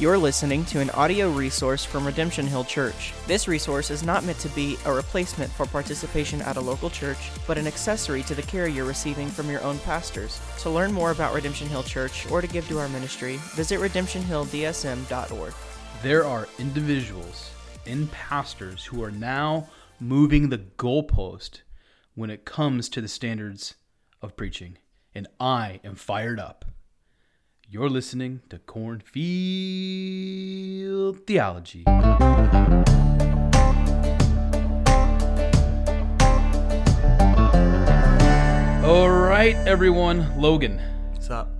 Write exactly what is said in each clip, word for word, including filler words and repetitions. You're listening to an audio resource from Redemption Hill Church. This resource is not meant to be a replacement for participation at a local church, but an accessory to the care you're receiving from your own pastors. To learn more about Redemption Hill Church or to give to our ministry, visit redemption hill d s m dot org. There are individuals and pastors who are now moving the goalpost when it comes to the standards of preaching, and I am fired up. You're listening to Cornfield Theology. All right, everyone. Logan. What's up?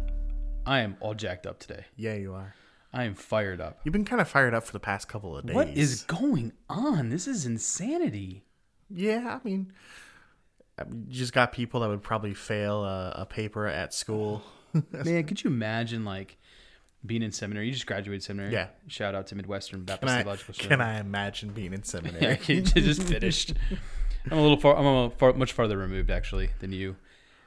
I am all jacked up today. Yeah, you are. I am fired up. You've been kind of fired up for the past couple of days. What is going on? This is insanity. Yeah, I mean, you just got people that would probably fail a, a paper at school. Man, could you imagine, like, being in seminary? You just graduated seminary. Yeah. Shout out to Midwestern Baptist Theological Seminary. Can I imagine being in seminary? Yeah, you just finished. I'm a little far. I'm a far, much farther removed actually than you.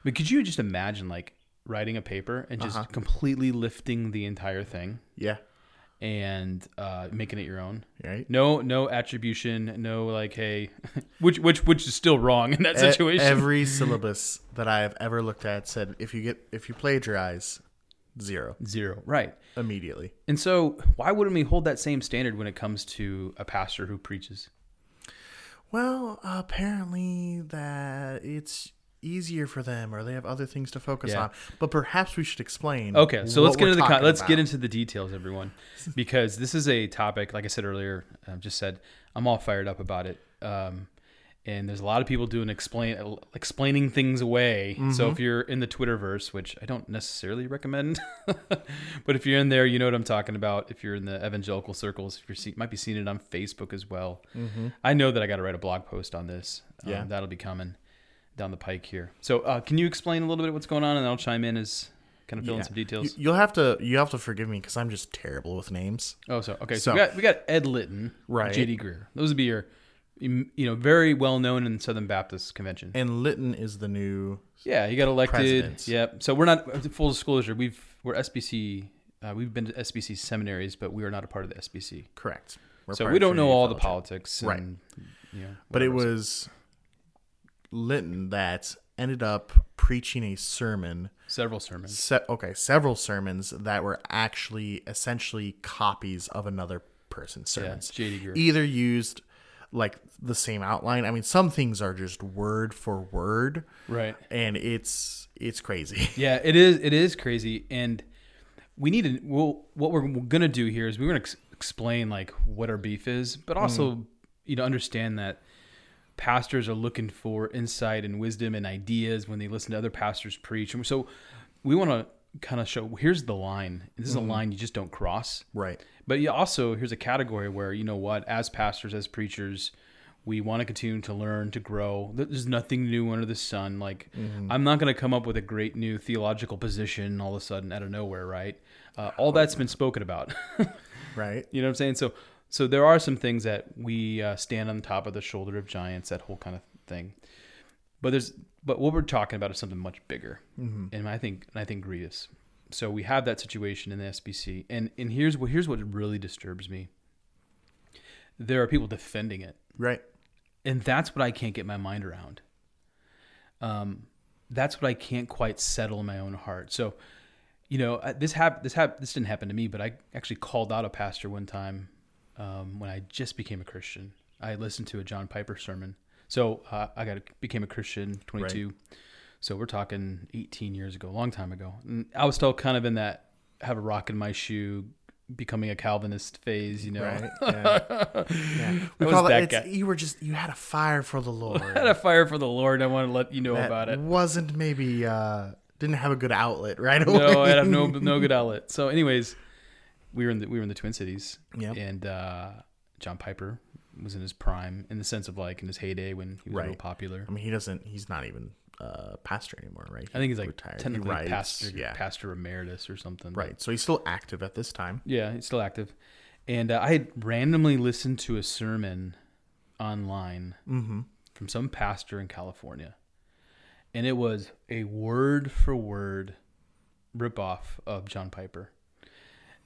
But could you just imagine, like, writing a paper and just uh-huh. completely lifting the entire thing? Yeah. And uh, making it your own. Right. No, no attribution. No, like, hey, which which which is still wrong in that situation. Every syllabus that I have ever looked at said, if you get if you plagiarize, zero, zero, right, immediately. And so, why wouldn't we hold that same standard when it comes to a pastor who preaches? Well, apparently that it's easier for them, or they have other things to focus yeah. on. But perhaps we should explain. Okay, so what let's get into the con- let's about. get into the details, everyone, because this is a topic. Like I said earlier, I just said I'm all fired up about it. Um, and there's a lot of people doing explain explaining things away. Mm-hmm. So if you're in the Twitterverse, which I don't necessarily recommend, but if you're in there, you know what I'm talking about. If you're in the evangelical circles, if you're see- might be seeing it on Facebook as well. Mm-hmm. I know that I got to write a blog post on this. Yeah, um, that'll be coming down the pike here. So uh, can you explain a little bit of what's going on, and I'll chime in as kind of fill yeah. in some details. You'll have to you have to forgive me because I'm just terrible with names. Oh, so okay. So, so we got we got Ed Litton, right? J D. Greear. Those would be your, you know, very well known in Southern Baptist Convention. And Litton is the new yeah. He got elected. President. Yep. So we're not full disclosure. We've we're S B C. Uh, we've been to S B C seminaries, but we are not a part of the S B C. Correct. We're so we don't know all the politics, and, right? You know, but it was Litton that ended up preaching a sermon, several sermons, se- okay, several sermons that were actually essentially copies of another person's sermons. Yeah, J D. Greear. Either used like the same outline. I mean, some things are just word for word, right? And it's it's crazy. Yeah, it is. It is crazy, and we need to. We'll, what we're gonna do here is we're gonna ex- explain like what our beef is, but also mm. you know, understand that pastors are looking for insight and wisdom and ideas when they listen to other pastors preach. And so we want to kind of show, here's the line. This is mm-hmm. a line you just don't cross. Right. But you also, here's a category where, you know what, as pastors, as preachers, we want to continue to learn, to grow. There's nothing new under the sun. Like, mm-hmm. I'm not going to come up with a great new theological position all of a sudden out of nowhere, right? Uh, all that's been spoken about. Right. You know what I'm saying? So So there are some things that we uh, stand on top of the shoulder of giants, that whole kind of thing. But there's, but what we're talking about is something much bigger, mm-hmm. and I think and I think grievous. So we have that situation in the S B C, and and here's what here's what really disturbs me. There are people defending it, right? And that's what I can't get my mind around. Um, that's what I can't quite settle in my own heart. So, you know, this hap- this hap- this didn't happen to me, but I actually called out a pastor one time. Um, when I just became a Christian, I listened to a John Piper sermon. So uh, I got became a Christian twenty-two. Right. So we're talking eighteen years ago, a long time ago. And I was still kind of in that have a rock in my shoe, becoming a Calvinist phase, you know. Right. Yeah. Yeah. We call that it, guy. You were just you had a fire for the Lord. I had a fire for the Lord. I want to let you know that about it. Wasn't maybe uh, didn't have a good outlet right away. No, I have no no good outlet. So, anyways. We were in the we were in the Twin Cities, yep. and uh, John Piper was in his prime, in the sense of like in his heyday when he was right. real popular. I mean, he doesn't. He's not even a uh, pastor anymore, right? He I think he's like retired. Technically he writes, pastor, yeah. pastor emeritus or something. Right. So he's still active at this time. Yeah, he's still active. And uh, I had randomly listened to a sermon online mm-hmm. from some pastor in California, and it was a word for word ripoff of John Piper.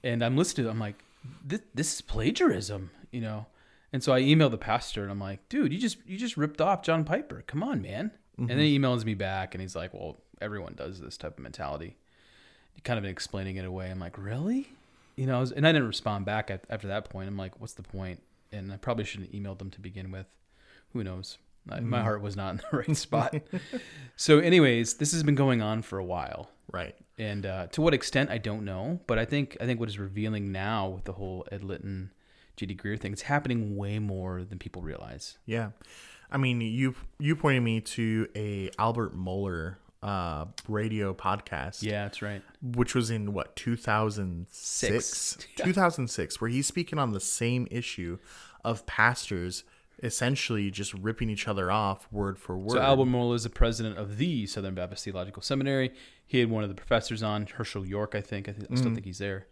And I'm listening to it, I'm like, this, this is plagiarism, you know? And so I emailed the pastor and I'm like, dude, you just, you just ripped off John Piper. Come on, man. Mm-hmm. And then he emails me back and he's like, well, everyone does this type of mentality. He kind of been explaining it away. I'm like, really? You know, I was, and I didn't respond back at, after that point. I'm like, what's the point? And I probably shouldn't have emailed them to begin with. Who knows? I, mm-hmm. My heart was not in the right spot. So anyways, this has been going on for a while. Right. And uh, to what extent, I don't know. But I think I think what is revealing now with the whole Ed Litton, J D. Greear thing, it's happening way more than people realize. Yeah. I mean, you you pointed me to a Albert Mohler uh, radio podcast. Yeah, that's right. Which was in, what, two thousand six? two thousand six, where he's speaking on the same issue of pastors essentially just ripping each other off word for word. So Albert Mohler is the president of the Southern Baptist Theological Seminary. He had one of the professors on, Hershael York, I think. I, th- I still mm. think he's there.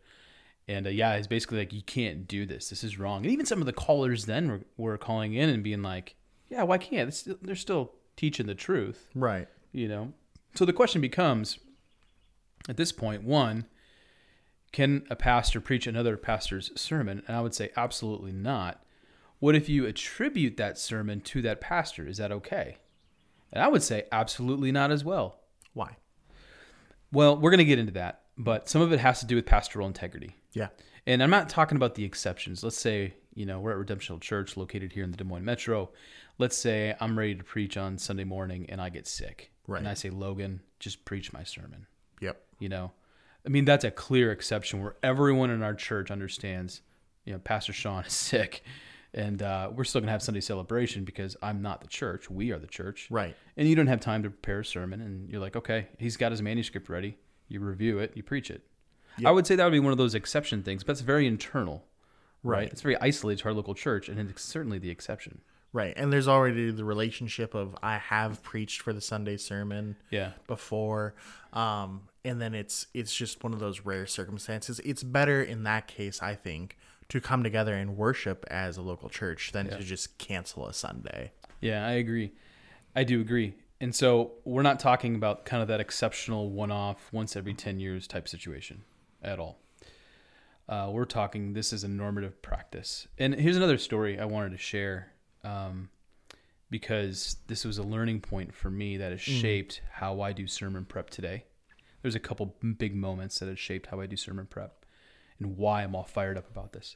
And uh, yeah, he's basically like, you can't do this. This is wrong. And even some of the callers then were, were calling in and being like, yeah, why can't? It's still, they're still teaching the truth. Right. You know? So the question becomes, at this point, one, can a pastor preach another pastor's sermon? And I would say absolutely not. What if you attribute that sermon to that pastor? Is that okay? And I would say absolutely not as well. Why? Well, we're going to get into that, but some of it has to do with pastoral integrity. Yeah. And I'm not talking about the exceptions. Let's say, you know, we're at Redemption Hill Church located here in the Des Moines Metro. Let's say I'm ready to preach on Sunday morning and I get sick. Right. And I say, Logan, just preach my sermon. Yep. You know, I mean, that's a clear exception where everyone in our church understands, you know, Pastor Sean is sick. And uh, we're still going to have Sunday celebration because I'm not the church. We are the church. Right. And you don't have time to prepare a sermon. And you're like, okay, he's got his manuscript ready. You review it. You preach it. Yep. I would say that would be one of those exception things, but it's very internal. Right. right? It's very isolated to our local church, and it's certainly the exception. Right. And there's already the relationship of I have preached for the Sunday sermon yeah. before. Um, and then it's it's just one of those rare circumstances. It's better in that case, I think, to come together and worship as a local church than yeah. to just cancel a Sunday. Yeah, I agree. I do agree. And so we're not talking about kind of that exceptional one-off, once every ten years type situation at all. Uh, we're talking, this is a normative practice. And here's another story I wanted to share um, because this was a learning point for me that has shaped mm. how I do sermon prep today. There's a couple big moments that have shaped how I do sermon prep and why I'm all fired up about this.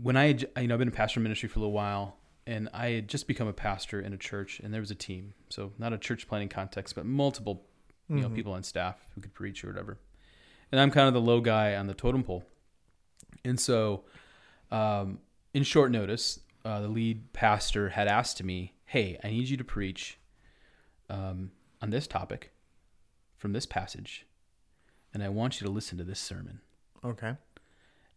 When I, had, you know, I've been in pastor ministry for a little while, and I had just become a pastor in a church, and there was a team. So not a church planning context, but multiple, you mm-hmm. know, people on staff who could preach or whatever. And I'm kind of the low guy on the totem pole. And so, um, in short notice, uh, the lead pastor had asked me, "Hey, I need you to preach um, on this topic from this passage, and I want you to listen to this sermon." Okay.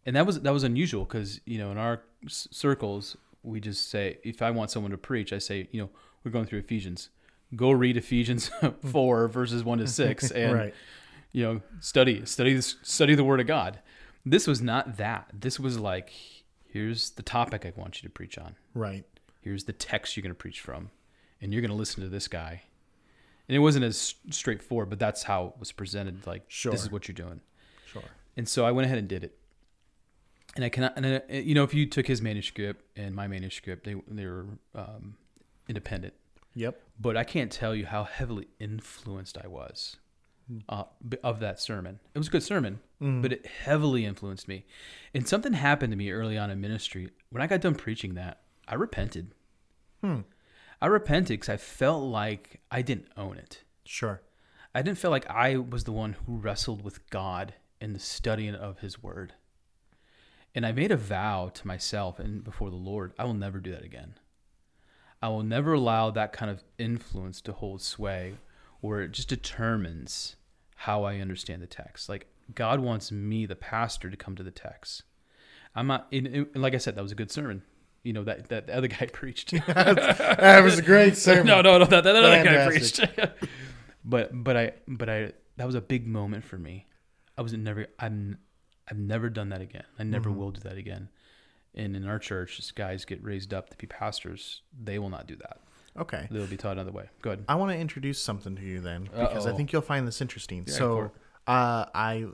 And that was that was unusual because, you know, in our s- circles, we just say, if I want someone to preach, I say, you know, we're going through Ephesians. Go read Ephesians four, verses one to six, and, right. you know, study, study, this, study the Word of God. This was not that. This was like, here's the topic I want you to preach on. Right. Here's the text you're going to preach from, and you're going to listen to this guy. And it wasn't as straightforward, but that's how it was presented. Like, sure. This is what you're doing. Sure. And so I went ahead and did it. And I cannot, and I, you know, if you took his manuscript and my manuscript, they they were um, independent. Yep. But I can't tell you how heavily influenced I was uh, of that sermon. It was a good sermon, mm. but it heavily influenced me. And something happened to me early on in ministry. When I got done preaching that, I repented. Hmm. I repented because I felt like I didn't own it. Sure. I didn't feel like I was the one who wrestled with God in the studying of his word. And I made a vow to myself and before the Lord, I will never do that again. I will never allow that kind of influence to hold sway where it just determines how I understand the text. Like God wants me, the pastor, to come to the text. I'm not, and, and like I said, that was a good sermon. You know, that, that the other guy preached. That was a great sermon. No, no, no, that, that other guy preached. but, but I, but I, that was a big moment for me. I was never, I'm, I've never done that again. I never mm-hmm. will do that again. And in our church, as guys get raised up to be pastors, they will not do that. Okay. They'll be taught another way. Go ahead. I want to introduce something to you then, because Uh-oh. I think you'll find this interesting. Yeah, so uh, I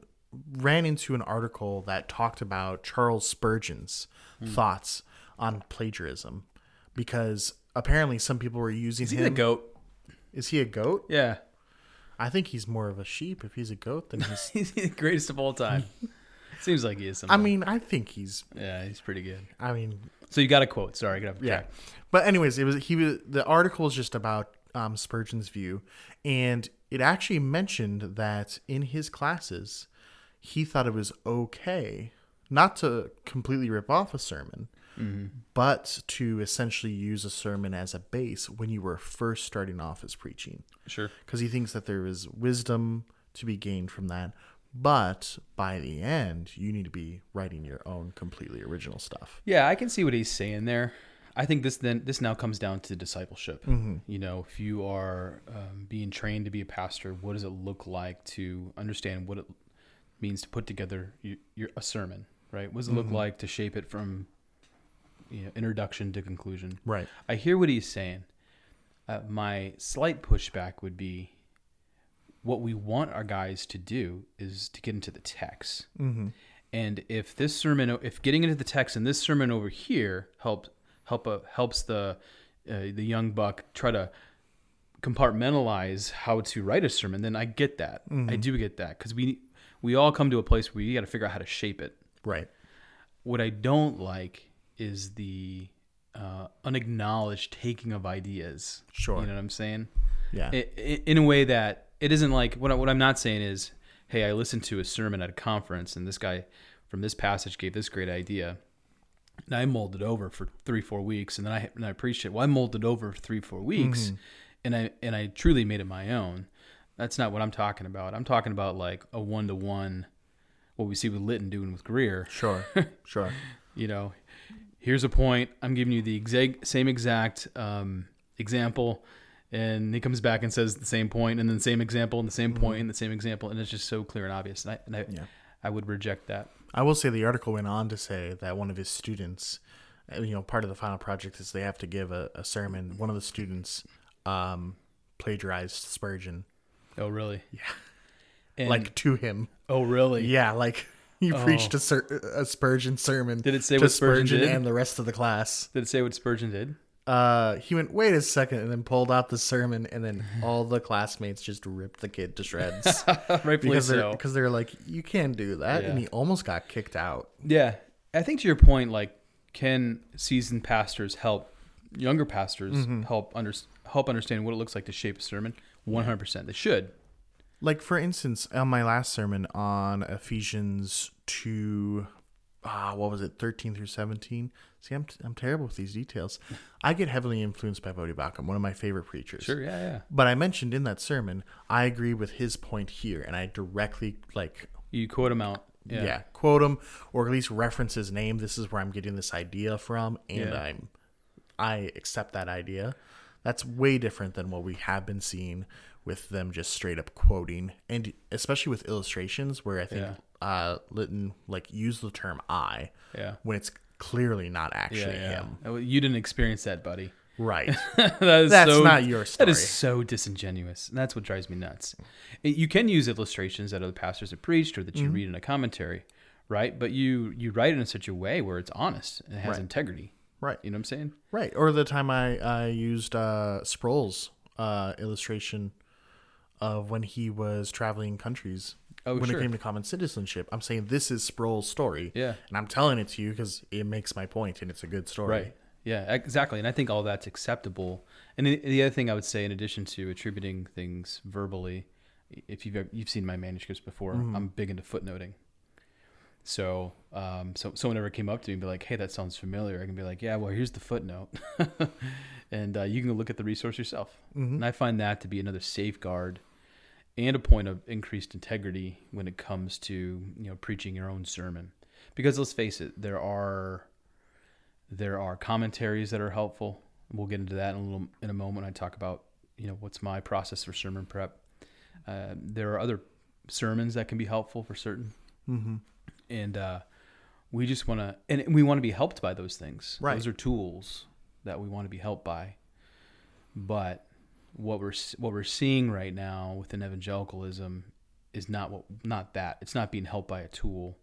ran into an article that talked about Charles Spurgeon's mm. thoughts on plagiarism, because apparently some people were using him. Is he him. a goat? Is he a goat? Yeah. I think he's more of a sheep. If he's a goat, then he's... he's the greatest of all time. Seems like he is something. I mean, I think he's... Yeah, he's pretty good. I mean... So you got a quote. Sorry, I got to... Yeah. But anyways, it was he was the article is just about um, Spurgeon's view, and it actually mentioned that in his classes, he thought it was okay not to completely rip off a sermon, mm-hmm. but to essentially use a sermon as a base when you were first starting off as preaching. Sure. Because he thinks that there is wisdom to be gained from that. But by the end, you need to be writing your own completely original stuff. Yeah, I can see what he's saying there. I think this then this now comes down to discipleship. Mm-hmm. You know, if you are um, being trained to be a pastor, what does it look like to understand what it means to put together your, your, a sermon, right? What does it look mm-hmm. like to shape it from you know, introduction to conclusion? Right. I hear what he's saying. Uh, my slight pushback would be, what we want our guys to do is to get into the text. Mm-hmm. And if this sermon, if getting into the text and this sermon over here helps, help, uh, helps the, uh, the young buck try to compartmentalize how to write a sermon, then I get that. Mm-hmm. I do get that. Cause we, we all come to a place where you got to figure out how to shape it. Right. What I don't like is the, uh, unacknowledged taking of ideas. Sure. You know what I'm saying? Yeah. It, it, in a way that, It isn't like what, I, what I'm not saying is, hey, I listened to a sermon at a conference and this guy from this passage gave this great idea and I molded over for three, four weeks and then I and I preached it. Well, I molded over for three, four weeks mm-hmm. and I and I truly made it my own. That's not what I'm talking about. I'm talking about like a one to one, what we see with Litton doing with Greear. Sure, sure. You know, here's a point. I'm giving you the exact same exact um, example. And he comes back and says the same point and then the same example and the same point and the same example. And it's just so clear and obvious. And I and I, yeah. I would reject that. I will say the article went on to say that one of his students, you know, part of the final project is they have to give a, a sermon. One of the students um, plagiarized Spurgeon. Oh, really? Yeah. And, like to him. Oh, really? Yeah. Like he oh. preached a, ser- a Spurgeon sermon. Did it say to what Spurgeon, Spurgeon did? And the rest of the class. Did it say what Spurgeon did? Uh, he went, wait a second, and then pulled out the sermon, and then all the classmates just ripped the kid to shreds. Right, because they're, so. Because they're like, you can't do that, yeah. And he almost got kicked out. Yeah, I think to your point, like, can seasoned pastors help younger pastors mm-hmm. help under, help understand what it looks like to shape a sermon? One hundred percent, they should. Like for instance, on my last sermon on Ephesians two. Ah, what was it, thirteen through seventeen? See, I'm t- I'm terrible with these details. I get heavily influenced by Voddie Baucham, one of my favorite preachers. Sure, yeah, yeah. But I mentioned in that sermon, I agree with his point here, and I directly, like... You quote him out. Yeah, yeah quote him, or at least reference his name. This is where I'm getting this idea from, and yeah. I'm, I accept that idea. That's way different than what we have been seeing with them just straight up quoting, and especially with illustrations where I think... Yeah. Uh, Litton like use the term "I" yeah. when it's clearly not actually yeah, yeah. him. You didn't experience that, buddy. Right. that is that's so, not your story. That is so disingenuous. And that's what drives me nuts. You can use illustrations that other pastors have preached or that you mm-hmm. read in a commentary, right? But you you write it in such a way where it's honest and it has right. integrity. Right. You know what I'm saying? Right. Or the time I I used uh, Sproul's uh, illustration of when he was traveling countries. Oh, when sure. it came to common citizenship, I'm saying this is Sproul's story, yeah, and I'm telling it to you because it makes my point and it's a good story. Right. Yeah, exactly. And I think all that's acceptable. And the, the other thing I would say, in addition to attributing things verbally, if you've ever, you've seen my manuscripts before, mm-hmm. I'm big into footnoting. So, um, so someone ever came up to me and be like, "Hey, that sounds familiar." I can be like, "Yeah, well, here's the footnote," and uh, you can look at the resource yourself. Mm-hmm. And I find that to be another safeguard. And a point of increased integrity when it comes to, you know, preaching your own sermon. Because let's face it, there are there are commentaries that are helpful. We'll get into that in a little in a moment. I talk about, you know, what's my process for sermon prep. Uh, there are other sermons that can be helpful for certain, mm-hmm. and uh, we just want to and we want to be helped by those things. Right. Those are tools that we want to be helped by, but. What we're what we're seeing right now within evangelicalism is not what, not that. It's not being helped by a tool.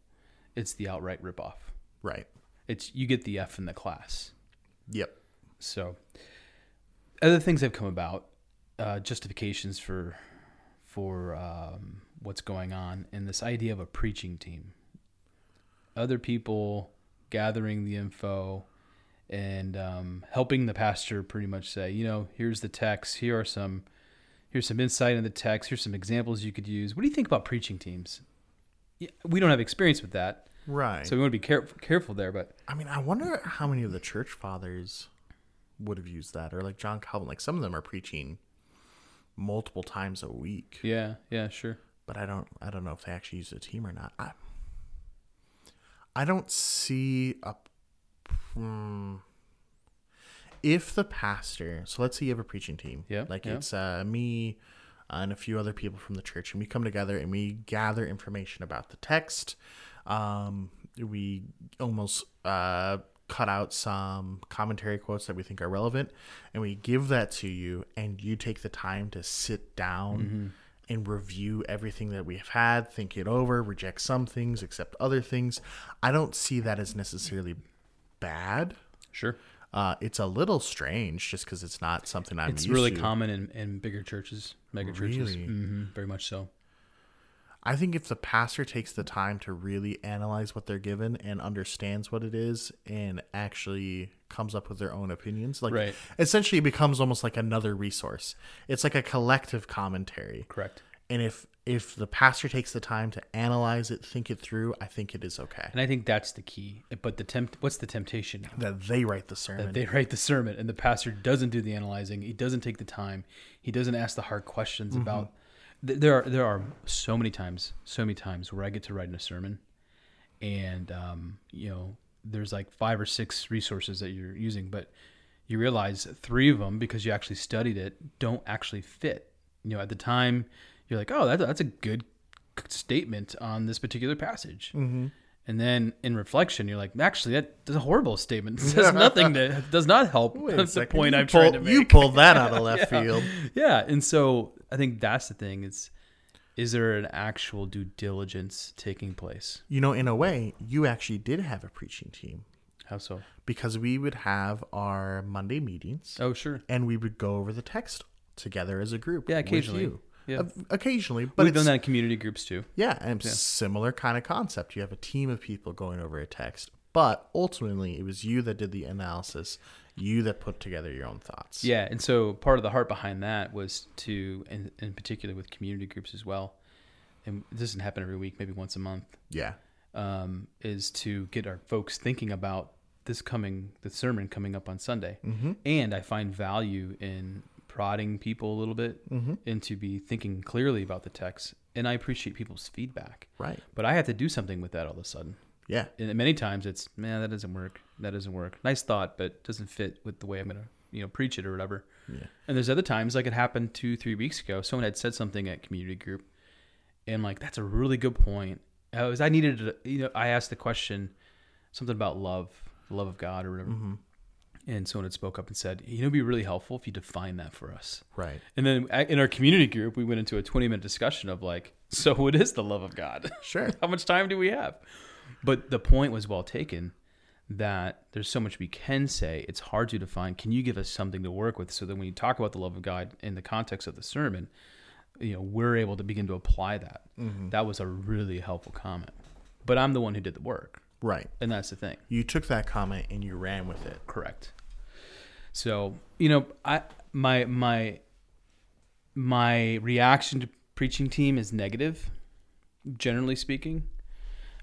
It's the outright ripoff. Right. It's, you get the F in the class. Yep. So other things have come about, uh, justifications for, for um, what's going on, and this idea of a preaching team, other people gathering the info and um, helping the pastor pretty much say, you know, here's the text. Here are some, here's some insight in the text. Here's some examples you could use. What do you think about preaching teams? Yeah, we don't have experience with that. Right. So we want to be careful, careful there. But I mean, I wonder how many of the church fathers would have used that, or like John Calvin. Like some of them are preaching multiple times a week. Yeah. Yeah. Sure. But I don't. I don't know if they actually use a team or not. I, I don't see a. Um, if the pastor, so let's say you have a preaching team. Yeah. Like yeah. it's uh, me and a few other people from the church, and we come together and we gather information about the text. Um, we almost uh, cut out some commentary quotes that we think are relevant, and we give that to you, and you take the time to sit down mm-hmm. and review everything that we have had, think it over, reject some things, accept other things. I don't see that as necessarily bad. Sure. Uh, it's a little strange just because it's not something I'm it's used really to. It's really common in, in bigger churches, mega churches. Really? Mm-hmm, very much so. I think if the pastor takes the time to really analyze what they're given and understands what it is and actually comes up with their own opinions, like right. essentially it becomes almost like another resource. It's like a collective commentary. Correct. And if, if the pastor takes the time to analyze it, think it through, I think it is okay. And I think that's the key. But the tempt, what's the temptation? That they write the sermon. That they write the sermon and the pastor doesn't do the analyzing. He doesn't take the time. He doesn't ask the hard questions mm-hmm. about There are there are so many times, so many times where I get to write in a sermon, and um, you know, there's like five or six resources that you're using, but you realize three of them, because you actually studied it, don't actually fit. You know, at the time, you're like, oh, that, that's a good statement on this particular passage, mm-hmm. and then in reflection, you're like, actually, that's a horrible statement. It says nothing that does not help. That's the point I'm pull, trying to make. You pulled that out of left yeah. field. Yeah, and so. I think that's the thing. It's, is there an actual due diligence taking place? You know, in a way, you actually did have a preaching team. How so? Because we would have our Monday meetings. Oh, sure. And we would go over the text together as a group. Yeah, occasionally. With you. Yeah. Occasionally. But we've done that in community groups too. Yeah, and yeah. similar kind of concept. You have a team of people going over a text. But ultimately, it was you that did the analysis, you that put together your own thoughts. Yeah, and so part of the heart behind that was to, in, in particular with community groups as well, and this doesn't happen every week, maybe once a month. Yeah. Um, is to get our folks thinking about this coming, the sermon coming up on Sunday. Mm-hmm. And I find value in prodding people a little bit mm-hmm. and to be thinking clearly about the text. And I appreciate people's feedback. Right. But I have to do something with that all of a sudden. Yeah. And many times it's, man, that doesn't work. That doesn't work. Nice thought, but doesn't fit with the way I'm going to, you know, preach it or whatever. Yeah. And there's other times, like it happened two, three weeks ago, someone had said something at community group and like, that's a really good point. I was, I needed to, you know, I asked the question, something about love, the love of God or whatever. Mm-hmm. And someone had spoke up and said, you know, it'd be really helpful if you define that for us. Right. And then in our community group, we went into a twenty minute discussion of like, so what is the love of God? Sure. How much time do we have? But the point was well taken, that there's so much we can say, it's hard to define. Can you give us something to work with so that when you talk about the love of God in the context of the sermon, you know, we're able to begin to apply that. Mm-hmm. That was a really helpful comment. But I'm the one who did the work. Right. And that's the thing. You took that comment and you ran with it. Correct. So, you know, I my my my reaction to preaching team is negative, generally speaking.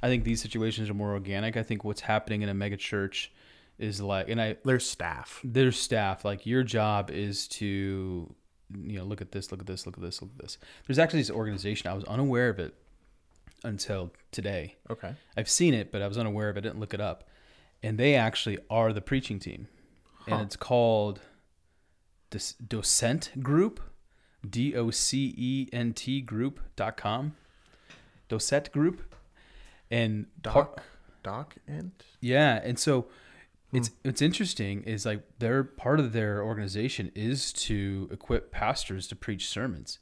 I think these situations are more organic. I think what's happening in a mega church is like, and I, their staff, their staff, like your job is to, you know, look at this, look at this, look at this, look at this. There's actually this organization. I was unaware of it until today. Okay. I've seen it, but I was unaware of it. I didn't look it up. And they actually are the preaching team. Huh. And it's called Docent Group, D O C E N T group dot com. Docent Group. And doc, par- doc and yeah, and so it's hmm. it's interesting. Is like their part of their organization is to equip pastors to preach sermons,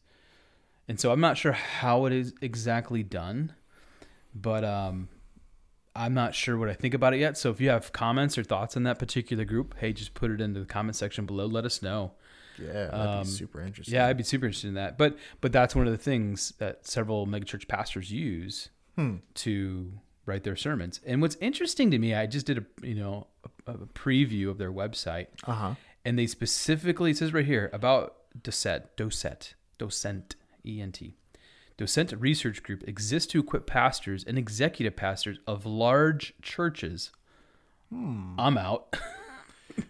And so I'm not sure how it is exactly done, but um, I'm not sure what I think about it yet. So if you have comments or thoughts on that particular group, hey, just put it into the comment section below. Let us know. Yeah, that'd um, be super interesting. Yeah, I'd be super interested in that. But but that's one of the things that several megachurch pastors use hmm. to write their sermons. And what's interesting to me, I just did a you know a, a preview of their website, uh-huh. and they specifically, it says right here about Docent, Docent, Docent, E N T. Docent Research Group exists to equip pastors and executive pastors of large churches. Hmm. I'm out.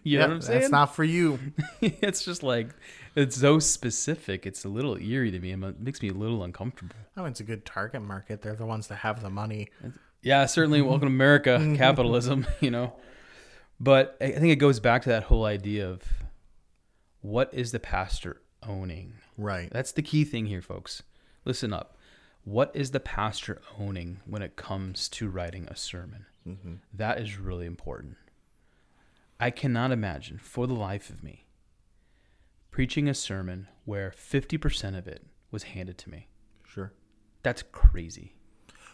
You know yeah, what I'm saying? That's not for you. It's just like, it's so specific. It's a little eerie to me. It makes me a little uncomfortable. Oh, it's a good target market. They're the ones that have the money. Yeah, certainly. Welcome to America, capitalism, you know. But I think it goes back to that whole idea of what is the pastor owning? Right. That's the key thing here, folks. Listen up. What is the pastor owning when it comes to writing a sermon? Mm-hmm. That is really important. I cannot imagine, for the life of me, preaching a sermon where fifty percent of it was handed to me. Sure. That's crazy.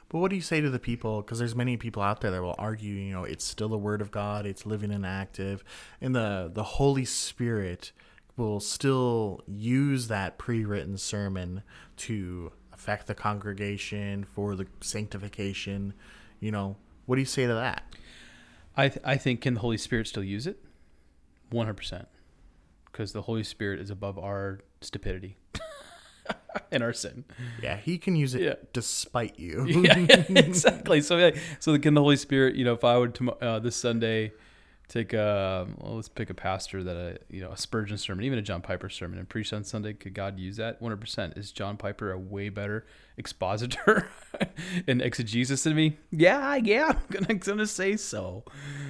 But what do you say to the people? Because there's many people out there that will argue, you know, it's still the Word of God. It's living and active. And the, the Holy Spirit will still use that pre-written sermon to affect the congregation for the sanctification. You know, what do you say to that? I th- I think, can the Holy Spirit still use it? one hundred percent. Because the Holy Spirit is above our stupidity and our sin. Yeah, he can use it yeah. despite you. Yeah, exactly. So yeah, so can the Holy Spirit, you know, if I would uh, this Sunday take a, well, let's pick a pastor that, a, you know, a Spurgeon sermon, even a John Piper sermon, and preach on Sunday, could God use that? one hundred percent. Is John Piper a way better expositor and exegesis than me? Yeah, yeah, I'm gonna, gonna say so.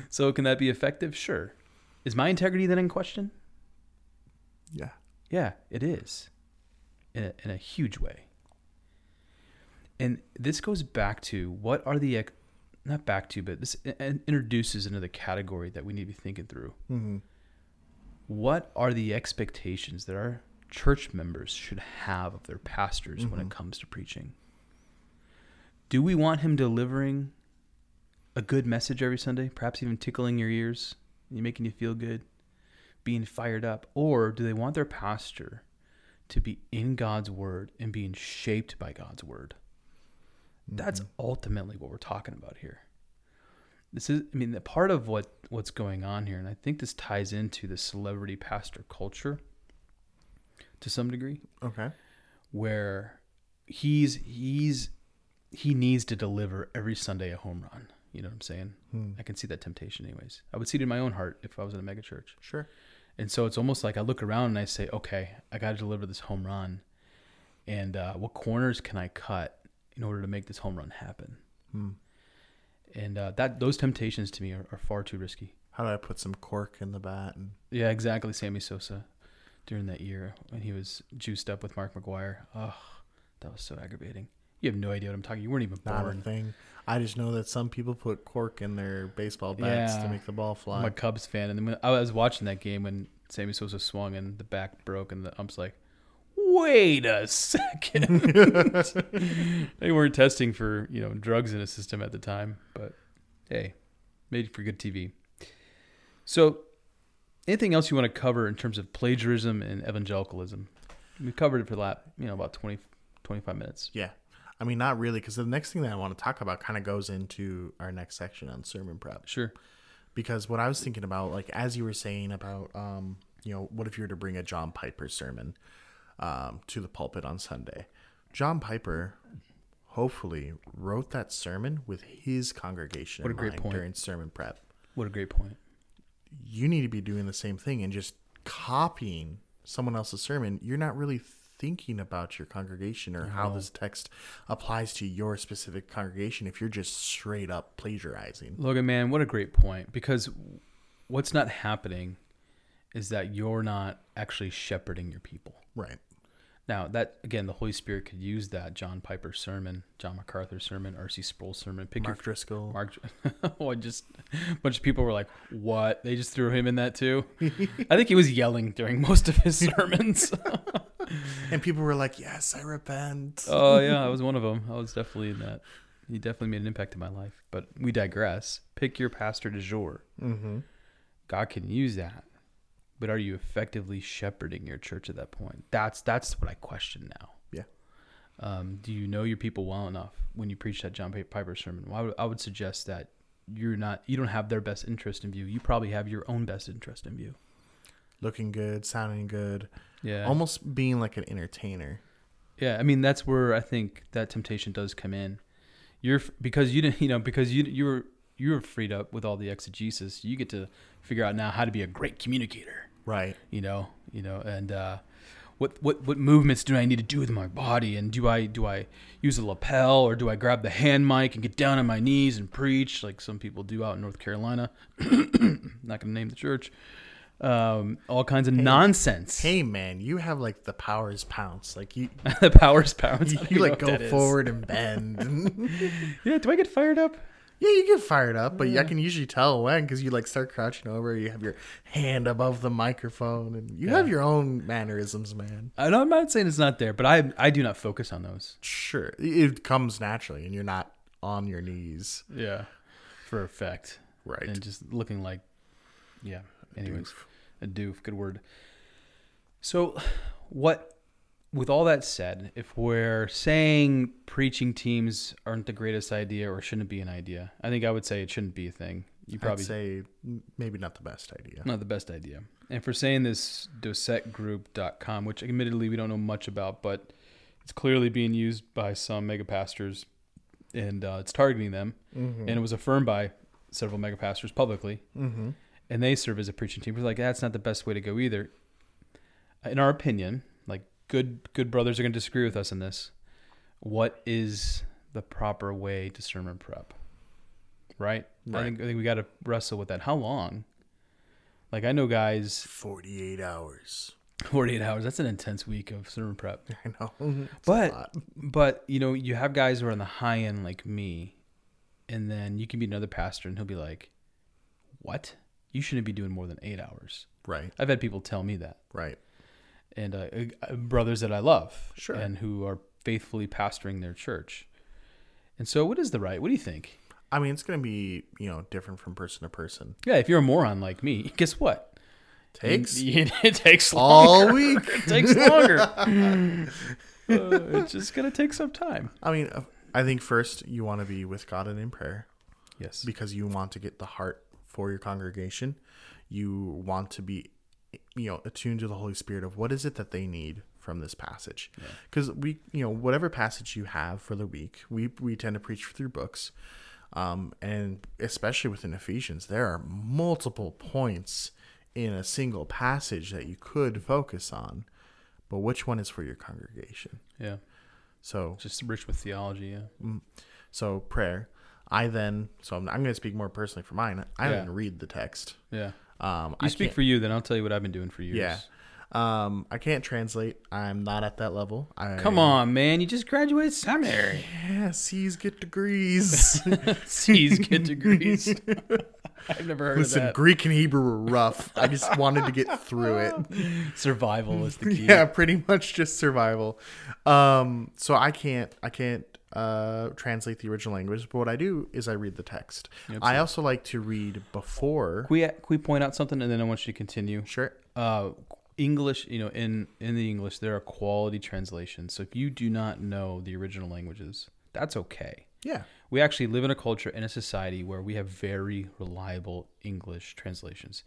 So can that be effective? Sure. Is my integrity then in question? Yeah. Yeah, it is. In a, in a huge way. And this goes back to what are the... Ex- Not back to, but this introduces another category that we need to be thinking through. Mm-hmm. What are the expectations that our church members should have of their pastors mm-hmm. when it comes to preaching? Do we want him delivering a good message every Sunday, perhaps even tickling your ears, making you feel good, being fired up? Or do they want their pastor to be in God's word and being shaped by God's word? That's ultimately what we're talking about here. This is, I mean, the part of what, what's going on here, and I think this ties into the celebrity pastor culture to some degree. Okay. Where he's, he's, he needs to deliver every Sunday a home run. You know what I'm saying? Hmm. I can see that temptation anyways. I would see it in my own heart if I was in a mega church. Sure. And so it's almost like I look around and I say, okay, I got to deliver this home run. And uh, what corners can I cut in order to make this home run happen? Hmm. And uh, that those temptations to me are, are far too risky. How do I put some cork in the bat? And... Yeah, exactly. Sammy Sosa during that year when he was juiced up with Mark McGuire. Oh, that was so aggravating. You have no idea what I'm talking. You weren't even born. Not a thing. I just know that some people put cork in their baseball bats yeah. to make the ball fly. I'm a Cubs fan. And then when I was watching that game when Sammy Sosa swung and the back broke and the ump's like, wait a second. They weren't testing for, you know, drugs in a system at the time, but hey, made for good T V. So anything else you want to cover in terms of plagiarism and evangelicalism? We covered it for the last, you know, about twenty, twenty-five minutes. Yeah. I mean, not really, because the next thing that I want to talk about kind of goes into our next section on sermon prep. Sure. Because what I was thinking about, like, as you were saying about, um, you know, what if you were to bring a John Piper sermon Um, to the pulpit on Sunday? John Piper hopefully wrote that sermon with his congregation in mind during sermon prep. What a great point. You need to be doing the same thing and just copying someone else's sermon. You're not really thinking about your congregation or no. how this text applies to your specific congregation if you're just straight up plagiarizing. Logan, man, what a great point. Because what's not happening is that you're not actually shepherding your people. Right. Now, that, again, the Holy Spirit could use that John Piper sermon, John MacArthur sermon, R C Sproul sermon. Pick Mark your, Driscoll. Mark, oh, I just, a bunch of people were like, what? They just threw him in that too? I think he was yelling during most of his sermons. And people were like, yes, I repent. Oh, yeah, I was one of them. I was definitely in that. He definitely made an impact in my life. But we digress. Pick your pastor du jour. Mm-hmm. God can use that. But are you effectively shepherding your church at that point? That's that's what I question now. Yeah. Um, do you know your people well enough when you preach that John Piper sermon? Well, I would, I would suggest that you're not. You don't have their best interest in view. You probably have your own best interest in view. Looking good, sounding good. Yeah. Almost being like an entertainer. Yeah, I mean that's where I think that temptation does come in. You're because you didn't, you know, because you you were you were freed up with all the exegesis. You get to figure out now how to be a great communicator. Right. You know, you know, and uh, what, what, what movements do I need to do with my body? And do I, do I use a lapel or do I grab the hand mic and get down on my knees and preach like some people do out in North Carolina? Not going to name the church. Um, all kinds of hey, nonsense. Hey man, you have like the powers pounce. Like you, the powers pounce. You, you like go forward and bend. Yeah. Do I get fired up? Yeah, you get fired up, but yeah. I can usually tell when because you like start crouching over. You have your hand above the microphone, and you yeah. have your own mannerisms, man. I know, I'm not saying it's not there, but I I do not focus on those. Sure, it comes naturally, and you're not on your knees. Yeah, for effect, right? And just looking like, yeah. Anyways, a doof, a doof good word. So, what? With all that said, if we're saying preaching teams aren't the greatest idea or shouldn't be an idea, I think I would say it shouldn't be a thing. You probably I'd say maybe not the best idea. Not the best idea. And for saying this, docent group dot com, which admittedly we don't know much about, but it's clearly being used by some megapastors, and uh, it's targeting them. Mm-hmm. And it was affirmed by several megapastors publicly, mm-hmm. and they serve as a preaching team. We're like, that's not the best way to go either. In our opinion... Good good brothers are going to disagree with us on this. What is the proper way to sermon prep? Right? right. I think I think we got to wrestle with that. How long? Like I know guys... forty-eight hours. forty-eight hours. That's an intense week of sermon prep. I know. But, but, you know, you have guys who are on the high end like me, and then you can meet another pastor and he'll be like, what? You shouldn't be doing more than eight hours. Right. I've had people tell me that. Right. And uh, brothers that I love, sure. and who are faithfully pastoring their church. And so what is the right? What do you think? I mean, it's going to be, you know, different from person to person. Yeah. If you're a moron like me, guess what? Takes you, you, it takes longer. All week. It takes longer. uh, it's just going to take some time. I mean, I think first you want to be with God and in prayer. Yes. Because you want to get the heart for your congregation. You want to be, you know, attuned to the Holy Spirit of what is it that they need from this passage. Because yeah. we, you know, whatever passage you have for the week, we, we tend to preach through books. Um, and especially within Ephesians, there are multiple points in a single passage that you could focus on, but which one is for your congregation? Yeah. So just rich with theology. Yeah. So prayer, I then, so I'm, I'm going to speak more personally for mine. I yeah. didn't read the text. Yeah. Um, you I speak for you, then I'll tell you what I've been doing for years. Yeah, um, I can't translate. I'm not at that level. I, Come on, man! You just graduated seminary. Yeah, C's get degrees. C's get degrees. I've never heard Listen, of that. Listen, Greek and Hebrew were rough. I just wanted to get through it. Survival is the key. Yeah, pretty much just survival. Um, so I can't. I can't. Uh, translate the original language, but what I do is I read the text. Absolutely. I also like to read before. Can we, can we point out something, and then I want you to continue? Sure. Uh, English, you know, in, in the English, there are quality translations. So if you do not know the original languages, that's okay. Yeah. We actually live in a culture and a society where we have very reliable English translations.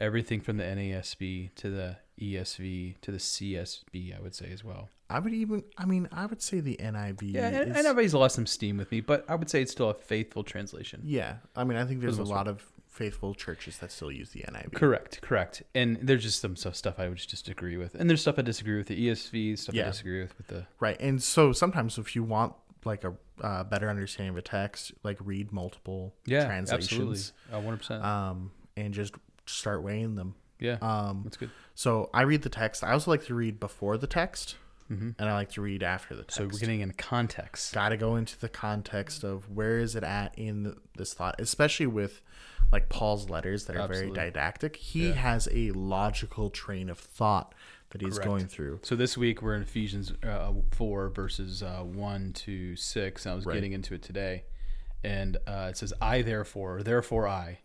Everything from the N A S B to the E S V to the C S B, I would say as well. I would even, I mean, I would say the N I V. Yeah, is, N I V's lost some steam with me, but I would say it's still a faithful translation. Yeah, I mean, I think there's a lot of faithful churches that still use the N I V. Correct, correct. And there's just some stuff I would just disagree with. And there's stuff I disagree with the E S V, stuff yeah. I disagree with with the... Right, and so sometimes if you want... like a uh, better understanding of a text, like read multiple yeah, translations. Absolutely. one hundred percent. Um, and just start weighing them. Yeah, um, that's good. So I read the text. I also like to read before the text, mm-hmm. and I like to read after the text. So we're getting in context. Got to go into the context of where is it at in the, this thought, especially with like Paul's letters that are absolutely. Very didactic. He yeah. has a logical train of thought that he's Correct. Going through. So this week we're in Ephesians uh, four, verses uh, one to six. I was right. getting into it today. And uh, it says, I therefore, therefore I.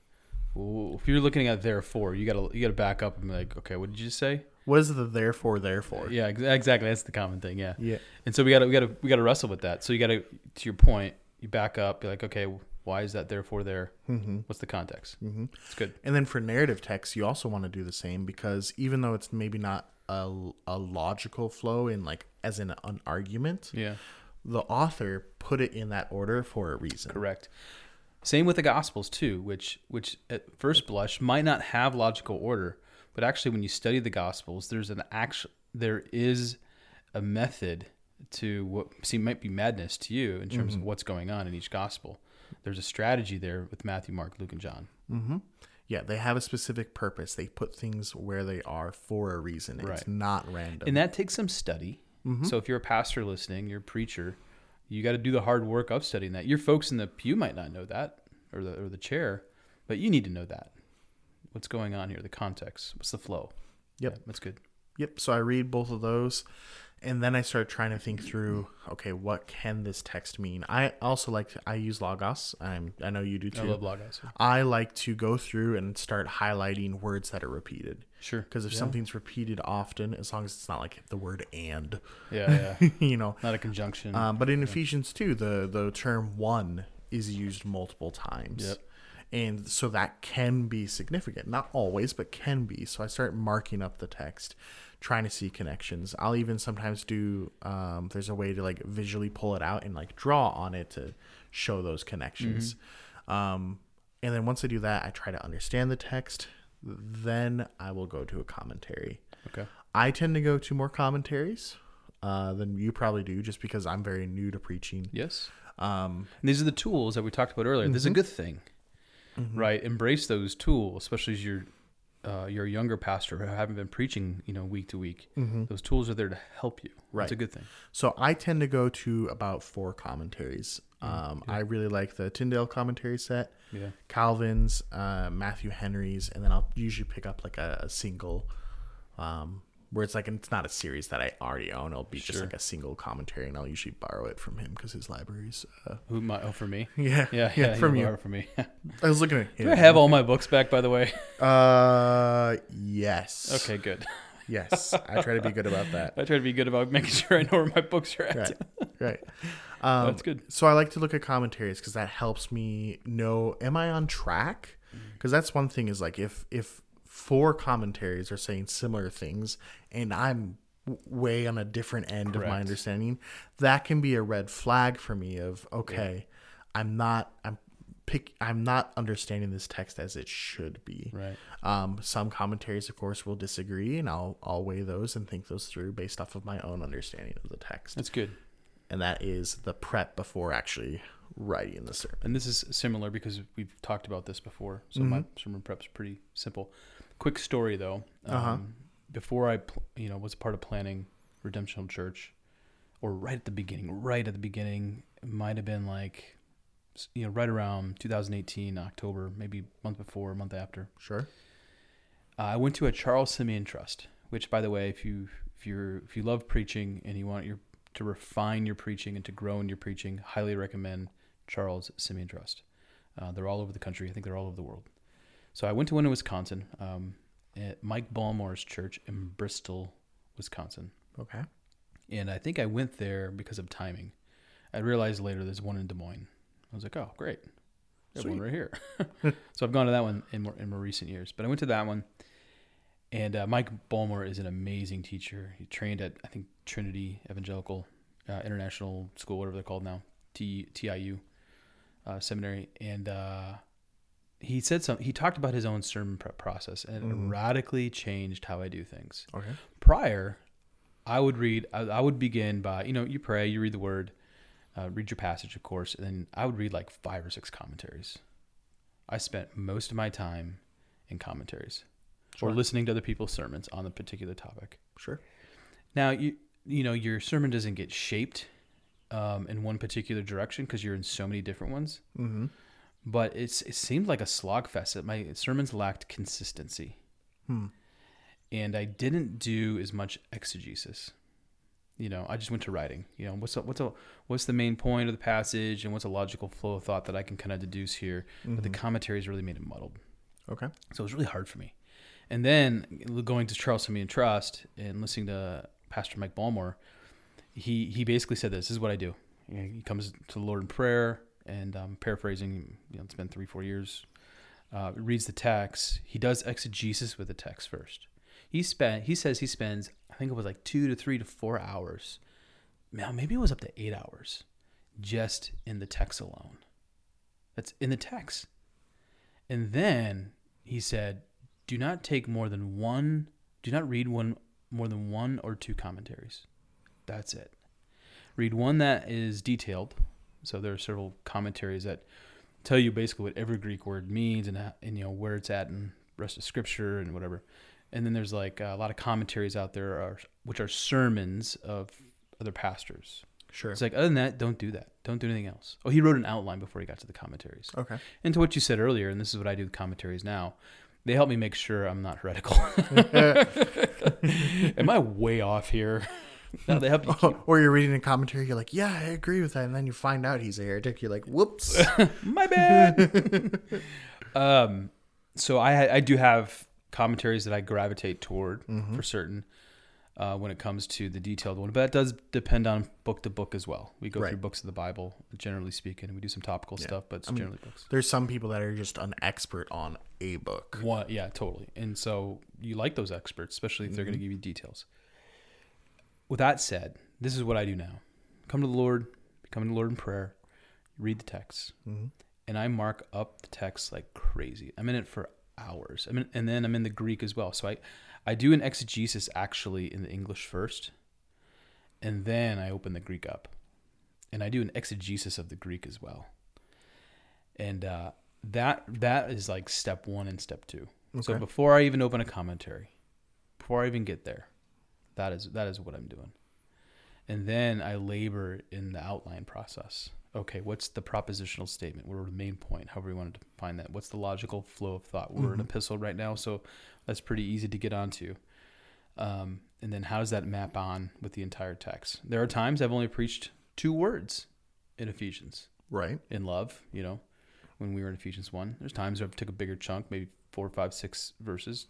Ooh, if you're looking at therefore, you gotta you gotta back up and be like, okay, what did you just say? What is the therefore therefore? Yeah, exactly. That's the common thing. Yeah. Yeah. And so we gotta we gotta we gotta wrestle with that. So you gotta, to your point, you back up. Be like, okay, why is that therefore there? Mm-hmm. What's the context? Mm-hmm. It's good. And then for narrative texts, you also want to do the same, because even though it's maybe not a a logical flow in like as in an argument, yeah, the author put it in that order for a reason. Correct. Same with the Gospels too, which which at first blush might not have logical order, but actually when you study the Gospels, there's an act, there is a method to what seem might be madness to you in terms mm-hmm. of what's going on in each Gospel. There's a strategy there with Matthew, Mark, Luke, and John. Mm-hmm. Yeah, they have a specific purpose. They put things where they are for a reason. It's right. not random, and that takes some study. Mm-hmm. So if you're a pastor listening, you're a preacher, you got to do the hard work of studying that. Your folks in the pew might not know that, or the or the chair, but you need to know that. What's going on here? The context. What's the flow? Yep. Yeah, that's good. Yep. So I read both of those, and then I start trying to think through, okay, what can this text mean? I also like to, I use Logos. I'm, I know you do too. I love Logos. Yeah. I like to go through and start highlighting words that are repeated. Sure. Because if yeah. something's repeated often, as long as it's not like the word and. Yeah, yeah. You know. Not a conjunction. Um, but in yeah. Ephesians two, the, the term one is used multiple times. Yep. And so that can be significant. Not always, but can be. So I start marking up the text, trying to see connections. I'll even sometimes do, um, there's a way to like visually pull it out and like draw on it to show those connections. Mm-hmm. Um, and then once I do that, I try to understand the text. Then I will go to a commentary. Okay. I tend to go to more commentaries uh, than you probably do, just because I'm very new to preaching. Yes. Um, and these are the tools that we talked about earlier. Mm-hmm. This is a good thing. Mm-hmm. Right, embrace those tools, especially as you're, uh, you're a younger pastor who haven't been preaching, you know, week to week. Mm-hmm. Those tools are there to help you. Right, it's a good thing. So I tend to go to about four commentaries. Mm-hmm. Um, yeah. I really like the Tyndale commentary set, yeah, Calvin's, uh, Matthew Henry's, and then I'll usually pick up like a, a single, um, where it's like it's not a series that I already own. It'll be sure. just like a single commentary, and I'll usually borrow it from him because his library's. Uh, Who my oh for me? Yeah, yeah, yeah. yeah from you, borrow it from me. I was looking at. Yeah. Do I have all my books back, by the way? Uh, yes. Okay, good. Yes, I try to be good about that. I try to be good about making sure I know where my books are at. Right, right. Um, That's good. So I like to look at commentaries because that helps me know, am I on track? Because that's one thing is like if if. four commentaries are saying similar things and I'm way on a different end Correct. Of my understanding, that can be a red flag for me of, okay, yeah. I'm not, I'm pick, I'm not understanding this text as it should be. Right. Um, some commentaries of course will disagree, and I'll, I'll weigh those and think those through based off of my own understanding of the text. That's good. And that is the prep before actually writing the sermon. And this is similar because we've talked about this before. So mm-hmm. my sermon prep's pretty simple. Quick story though. Um, uh-huh. Before I, you know, was a part of planning Redemption Hill Church, or right at the beginning, right at the beginning, it might have been like, you know, right around two thousand eighteen, October, maybe a month before, a month after. Sure. Uh, I went to a Charles Simeon Trust, which, by the way, if you if you're if you love preaching and you want your to refine your preaching and to grow in your preaching, highly recommend Charles Simeon Trust. Uh, they're all over the country. I think they're all over the world. So I went to one in Wisconsin, um, at Mike Bullmore's church in Bristol, Wisconsin. Okay. And I think I went there because of timing. I realized later there's one in Des Moines. I was like, oh, great. There's one right here. So I've gone to that one in more, in more recent years. But I went to that one, and uh, Mike Bullmore is an amazing teacher. He trained at, I think, Trinity Evangelical uh, International School, whatever they're called now, T I U uh, Seminary. And... Uh, He said something. He talked about his own sermon prep process, and it mm. radically changed how I do things. Okay. Prior, I would read. I, I would begin by, you know, you pray, you read the word, uh, read your passage, of course, and then I would read like five or six commentaries. I spent most of my time in commentaries, sure. or listening to other people's sermons on the particular topic. Sure. Now you you know your sermon doesn't get shaped um, in one particular direction because you're in so many different ones. Mm-hmm. But it's it seemed like a slog fest. My sermons lacked consistency. Hmm. and I didn't do as much exegesis. You know, I just went to writing. You know, what's a, what's a, what's the main point of the passage, and what's a logical flow of thought that I can kind of deduce here? Mm-hmm. But the commentaries really made it muddled. Okay. So it was really hard for me. And then going to Charles Simeon Trust and listening to Pastor Mike Bullmore, he he basically said this, this is what I do. You know, he comes to the Lord in prayer, and um, paraphrasing, you know, it's been three, four years, uh, reads the text. He does exegesis with the text first. He spent, he says he spends, I think it was like two to three to four hours. Now, maybe it was up to eight hours just in the text alone. That's in the text. And then he said, do not take more than one, do not read one more than one or two commentaries. That's it. Read one that is detailed. So there are several commentaries that tell you basically what every Greek word means, and, and you know, where it's at in the rest of scripture and whatever. And then there's like a lot of commentaries out there are, which are sermons of other pastors. Sure. It's like, other than that, don't do that. Don't do anything else. Oh, he wrote an outline before he got to the commentaries. Okay. And to what you said earlier, and this is what I do with commentaries now, they help me make sure I'm not heretical. Am I way off here? No, they help you keep... Or you're reading a commentary, you're like, yeah, I agree with that. And then you find out he's a heretic. You're like, whoops. My bad. um, so I I do have... commentaries that I gravitate toward, mm-hmm. for certain, uh, when it comes to the detailed one. But that does depend on book to book as well. We go right. through books of the Bible, generally speaking. We do some topical yeah. stuff, but it's I generally mean, books. There's some people that are just an expert on a book. One, yeah, totally. And so you like those experts, especially if they're mm-hmm. going to give you details. With that said, this is what I do now. Come to the Lord, come to the Lord in prayer, read the text. Mm-hmm. And I mark up the text like crazy. I'm in it for hours. I mean, and then I'm in the Greek as well. So I, I do an exegesis actually in the English first, and then I open the Greek up, and I do an exegesis of the Greek as well. And uh, that that is like step one and step two. Okay. So before I even open a commentary, before I even get there, that is that is what I'm doing. And then I labor in the outline process. Okay, what's the propositional statement? What are the main point? However you want to define that. What's the logical flow of thought? We're mm-hmm. an epistle right now, so that's pretty easy to get onto. Um, and then how does that map on with the entire text? There are times I've only preached two words in Ephesians. Right. In love, you know, when we were in Ephesians one. There's times where I took a bigger chunk, maybe four, five, six verses.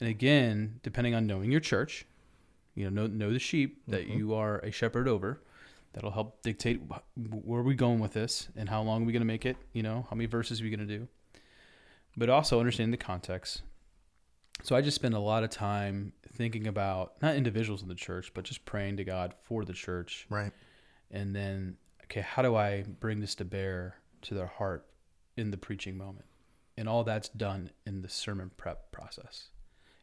And again, depending on knowing your church, you know, know, know the sheep that mm-hmm. you are a shepherd over. That'll help dictate where are we going with this and how long are we going to make it, you know, how many verses are we going to do, but also understanding the context. So I just spend a lot of time thinking about not individuals in the church, but just praying to God for the church. Right. And then, okay, how do I bring this to bear to their heart in the preaching moment? And all that's done in the sermon prep process.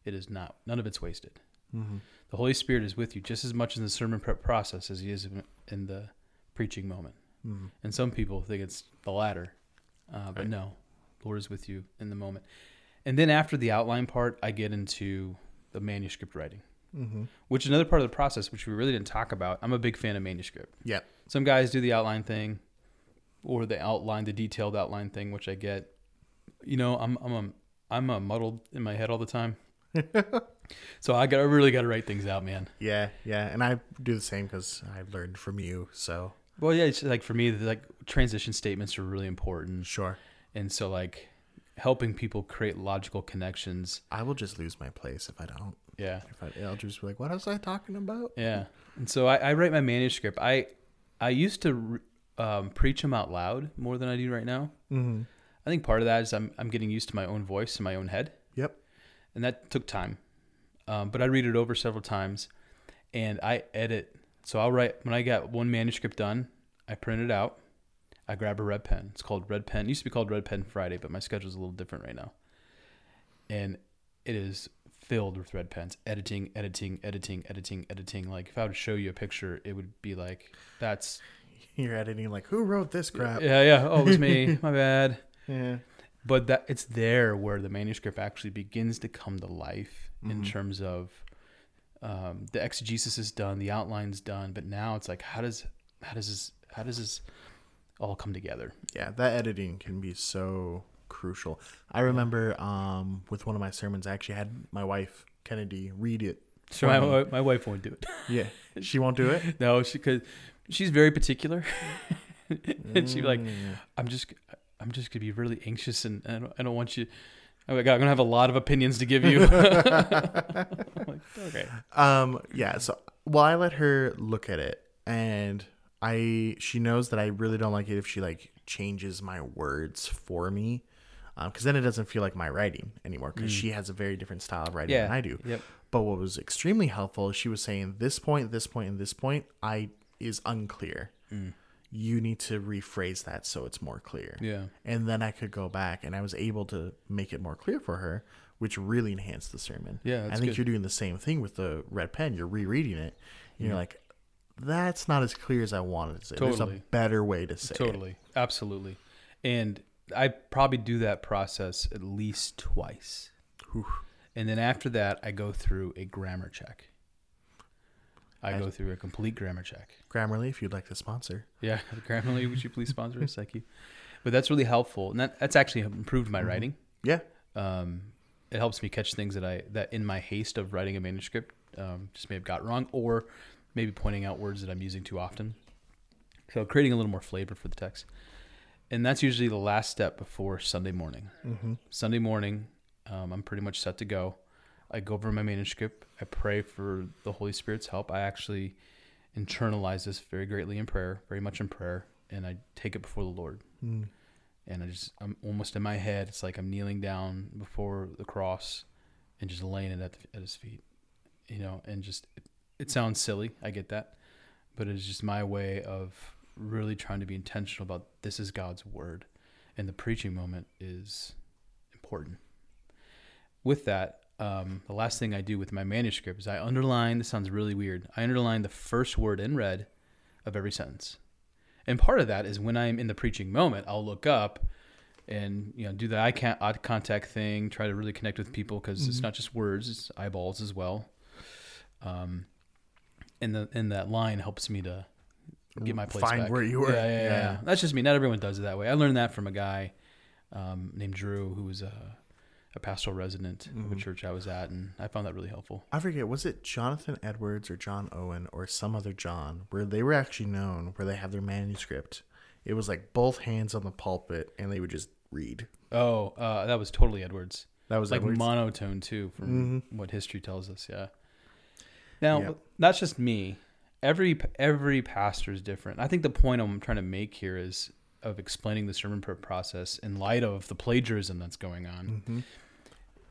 It is not, none of it's wasted. Mm-hmm. The Holy Spirit is with you just as much in the sermon prep process as he is in the preaching moment. Mm-hmm. And some people think it's the latter, uh, but right. no, the Lord is with you in the moment. And then after the outline part, I get into the manuscript writing, mm-hmm. which is another part of the process, which we really didn't talk about. I'm a big fan of manuscript. Yeah. Some guys do the outline thing or the outline, the detailed outline thing, which I get. You know, I'm, I'm, a, I'm a muddled in my head all the time. So I got I really got to write things out, man. Yeah, yeah, and I do the same because I've learned from you. So well, yeah, it's like for me, like transition statements are really important. Sure, and so like helping people create logical connections. I will just lose my place if I don't. Yeah, if I, I'll just be like, what was I talking about? Yeah, and so I, I write my manuscript. I I used to um, preach them out loud more than I do right now. Mm-hmm. I think part of that is I'm I'm getting used to my own voice and my own head. Yep, and that took time. Um, but I read it over several times and I edit. So I'll write, when I got one manuscript done, I print it out. I grab a red pen. It's called Red Pen. It used to be called Red Pen Friday, but my schedule is a little different right now. And it is filled with red pens, editing, editing, editing, editing, editing. Like if I were to show you a picture, it would be like, that's. You're editing like, who wrote this crap? Yeah. Yeah. Oh, it was me. My bad. Yeah. But that it's there where the manuscript actually begins to come to life. In terms of um, the exegesis is done, the outline's done, but now it's like how does how does this how does this all come together? Yeah, that editing can be so crucial. I remember um, with one of my sermons, I actually had my wife, Kennedy, read it. So my, my, my wife won't do it. Yeah. She won't do it? No, she cause she's very particular. And she'd be like, I'm just I'm just going to be really anxious, and I don't, I don't want you... I'm going to have a lot of opinions to give you. I'm like, okay. Um, yeah, so... Well, I let her look at it, and I she knows that I really don't like it if she like changes my words for me, because um, then it doesn't feel like my writing anymore, because mm. she has a very different style of writing yeah. than I do. Yep. But what was extremely helpful is she was saying, this point, this point, and this point I is unclear. Mm. You need to rephrase that so it's more clear. Yeah. And then I could go back, and I was able to make it more clear for her, which really enhanced the sermon. Yeah, that's I think good. You're doing the same thing with the red pen. You're rereading it. And yeah. You're like, that's not as clear as I wanted to say. Totally. There's a better way to say totally. It. Totally. Absolutely. And I probably do that process at least twice. Oof. And then after that, I go through a grammar check. I, I go through a complete grammar check. Grammarly, if you'd like to sponsor. Yeah. Grammarly, would you please sponsor us? Thank you. But that's really helpful. And that, that's actually improved my mm-hmm. writing. Yeah. Um, It helps me catch things that I that in my haste of writing a manuscript um, just may have got wrong, or maybe pointing out words that I'm using too often. So creating a little more flavor for the text. And that's usually the last step before Sunday morning. Mm-hmm. Sunday morning, um, I'm pretty much set to go. I go over my manuscript. I pray for the Holy Spirit's help. I actually internalize this very greatly in prayer, very much in prayer, and I take it before the Lord. Mm. And I just, I'm almost in my head. It's like I'm kneeling down before the cross and just laying it at, the, at his feet, you know, and just, it, it sounds silly. I get that. But it's just my way of really trying to be intentional about this is God's word. And the preaching moment is important. With that, um, the last thing I do with my manuscript is I underline, this sounds really weird. I underline the first word in red of every sentence. And part of that is when I'm in the preaching moment, I'll look up and, you know, do the eye contact thing, try to really connect with people, because mm-hmm. it's not just words, it's eyeballs as well. Um, and the and that line helps me to get my place Find back. Where you were. Yeah yeah, yeah, yeah, yeah. That's just me. Not everyone does it that way. I learned that from a guy um, named Drew, who was a, a pastoral resident mm-hmm. of a church I was at, and I found that really helpful. I forget, was it Jonathan Edwards or John Owen or some other John, where they were actually known, where they have their manuscript. It was like both hands on the pulpit, and they would just read. Oh, uh, that was totally Edwards. That was like Edwards. Monotone too, from mm-hmm. what history tells us. Yeah. Now, yep. That's just me. Every every pastor is different. I think the point I'm trying to make here is of explaining the sermon prep process in light of the plagiarism that's going on. Mm-hmm.